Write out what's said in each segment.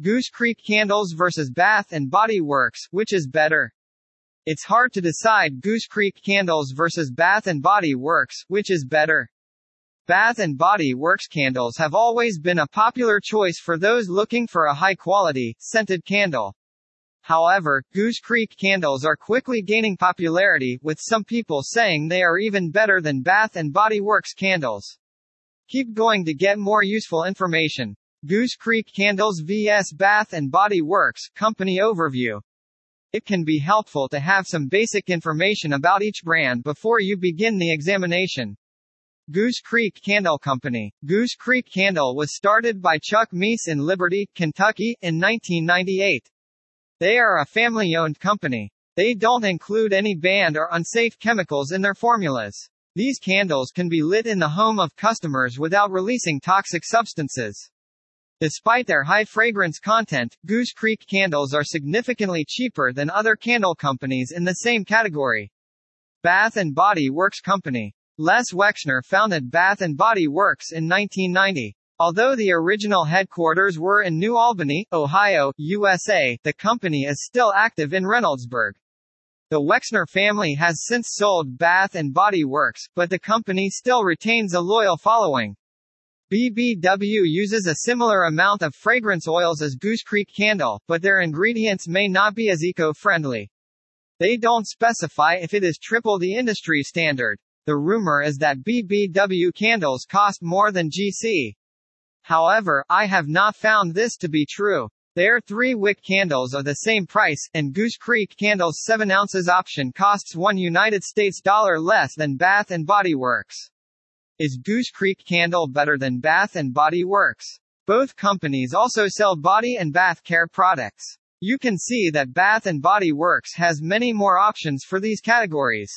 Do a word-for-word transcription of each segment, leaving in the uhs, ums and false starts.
Goose Creek Candles versus Bath and Body Works, which is better? It's hard to decide. Goose Creek Candles versus Bath and Body Works, which is better? Bath and Body Works candles have always been a popular choice for those looking for a high-quality, scented candle. However, Goose Creek candles are quickly gaining popularity, with some people saying they are even better than Bath and Body Works candles. Keep going to get more useful information. Goose Creek Candles versus Bath and Body Works, Company Overview. It can be helpful to have some basic information about each brand before you begin the examination. Goose Creek Candle Company. Goose Creek Candle was started by Chuck Meese in Liberty, Kentucky, in nineteen ninety-eight. They are a family-owned company. They don't include any banned or unsafe chemicals in their formulas. These candles can be lit in the home of customers without releasing toxic substances. Despite their high fragrance content, Goose Creek candles are significantly cheaper than other candle companies in the same category. Bath and Body Works Company. Les Wexner founded Bath and Body Works in nineteen ninety. Although the original headquarters were in New Albany, Ohio, U S A, the company is still active in Reynoldsburg. The Wexner family has since sold Bath and Body Works, but the company still retains a loyal following. B B W uses a similar amount of fragrance oils as Goose Creek Candle, but their ingredients may not be as eco-friendly. They don't specify if it is triple the industry standard. The rumor is that B B W candles cost more than G C. However, I have not found this to be true. Their three-wick candles are the same price, and Goose Creek Candle's seven ounces option costs one United States dollar less than Bath and Body Works. Is Goose Creek Candle better than Bath and Body Works? Both companies also sell body and bath care products. You can see that Bath and Body Works has many more options for these categories.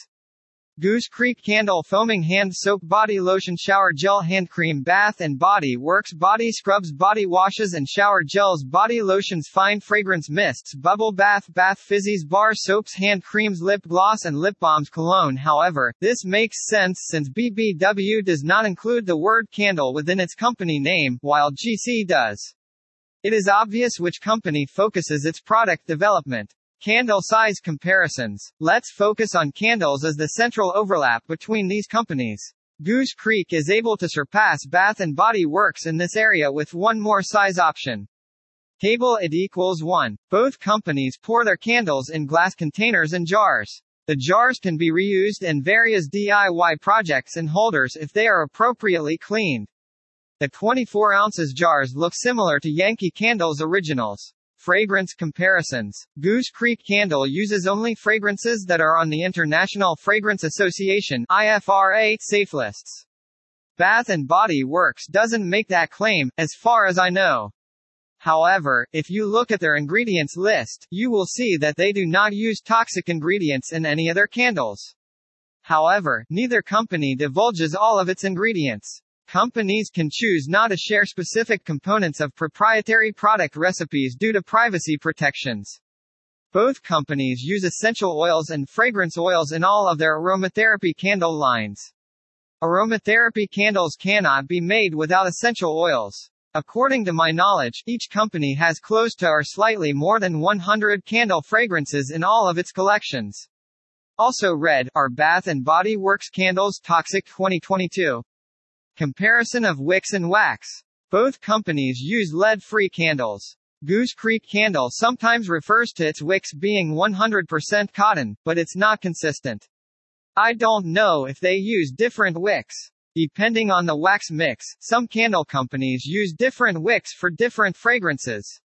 Goose Creek Candle Foaming Hand Soap Body Lotion Shower Gel Hand Cream. Bath and Body Works Body Scrubs Body Washes and Shower Gels Body Lotions Fine Fragrance Mists Bubble Bath Bath Fizzies Bar Soaps Hand Creams Lip Gloss and Lip Balms Cologne. However, this makes sense since B B W does not include the word candle within its company name, while G C does. It is obvious which company focuses its product development. Candle size comparisons. Let's focus on candles as the central overlap between these companies. Goose Creek is able to surpass Bath and Body Works in this area with one more size option. Table it equals one. Both companies pour their candles in glass containers and jars. The jars can be reused in various D I Y projects and holders if they are appropriately cleaned. The twenty-four ounces jars look similar to Yankee Candle's originals. Fragrance comparisons. Goose Creek Candle uses only fragrances that are on the International Fragrance Association I F R A safe lists. Bath and Body Works doesn't make that claim, as far as I know. However, if you look at their ingredients list, you will see that they do not use toxic ingredients in any of their candles. However, neither company divulges all of its ingredients. Companies can choose not to share specific components of proprietary product recipes due to privacy protections. Both companies use essential oils and fragrance oils in all of their aromatherapy candle lines. Aromatherapy candles cannot be made without essential oils. According to my knowledge, each company has close to or slightly more than one hundred candle fragrances in all of its collections. Also read, are Bath and Body Works candles toxic? twenty twenty-two. Comparison of wicks and wax. Both companies use lead-free candles. Goose Creek Candle sometimes refers to its wicks being one hundred percent cotton, but it's not consistent. I don't know if they use different wicks. Depending on the wax mix, some candle companies use different wicks for different fragrances.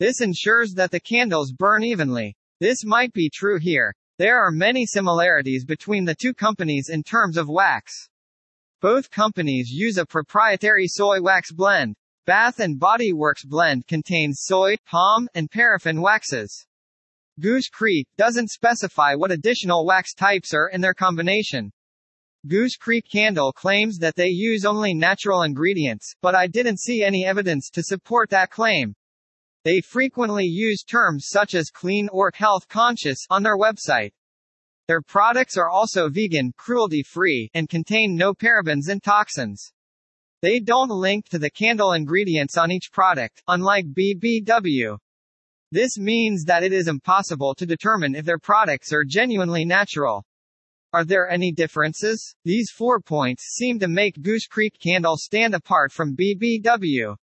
This ensures that the candles burn evenly. This might be true here. There are many similarities between the two companies in terms of wax. Both companies use a proprietary soy wax blend. Bath and Body Works blend contains soy, palm, and paraffin waxes. Goose Creek doesn't specify what additional wax types are in their combination. Goose Creek Candle claims that they use only natural ingredients, but I didn't see any evidence to support that claim. They frequently use terms such as clean or health conscious on their website. Their products are also vegan, cruelty-free, and contain no parabens and toxins. They don't link to the candle ingredients on each product, unlike B B W. This means that it is impossible to determine if their products are genuinely natural. Are there any differences? These four points seem to make Goose Creek candles stand apart from B B W.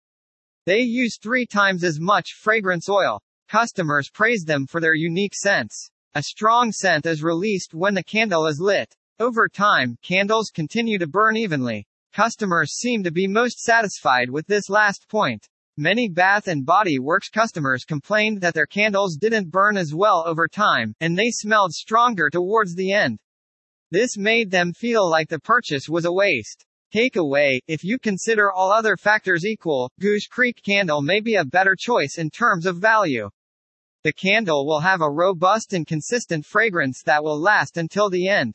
They use three times as much fragrance oil. Customers praise them for their unique scents. A strong scent is released when the candle is lit. Over time, candles continue to burn evenly. Customers seem to be most satisfied with this last point. Many Bath and Body Works customers complained that their candles didn't burn as well over time, and they smelled stronger towards the end. This made them feel like the purchase was a waste. Takeaway: if you consider all other factors equal, Goose Creek candle may be a better choice in terms of value. The candle will have a robust and consistent fragrance that will last until the end.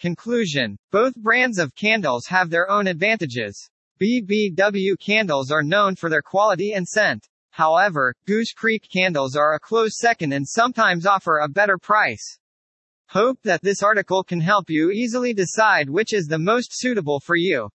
Conclusion: both brands of candles have their own advantages. B B W candles are known for their quality and scent. However, Goose Creek candles are a close second and sometimes offer a better price. Hope that this article can help you easily decide which is the most suitable for you.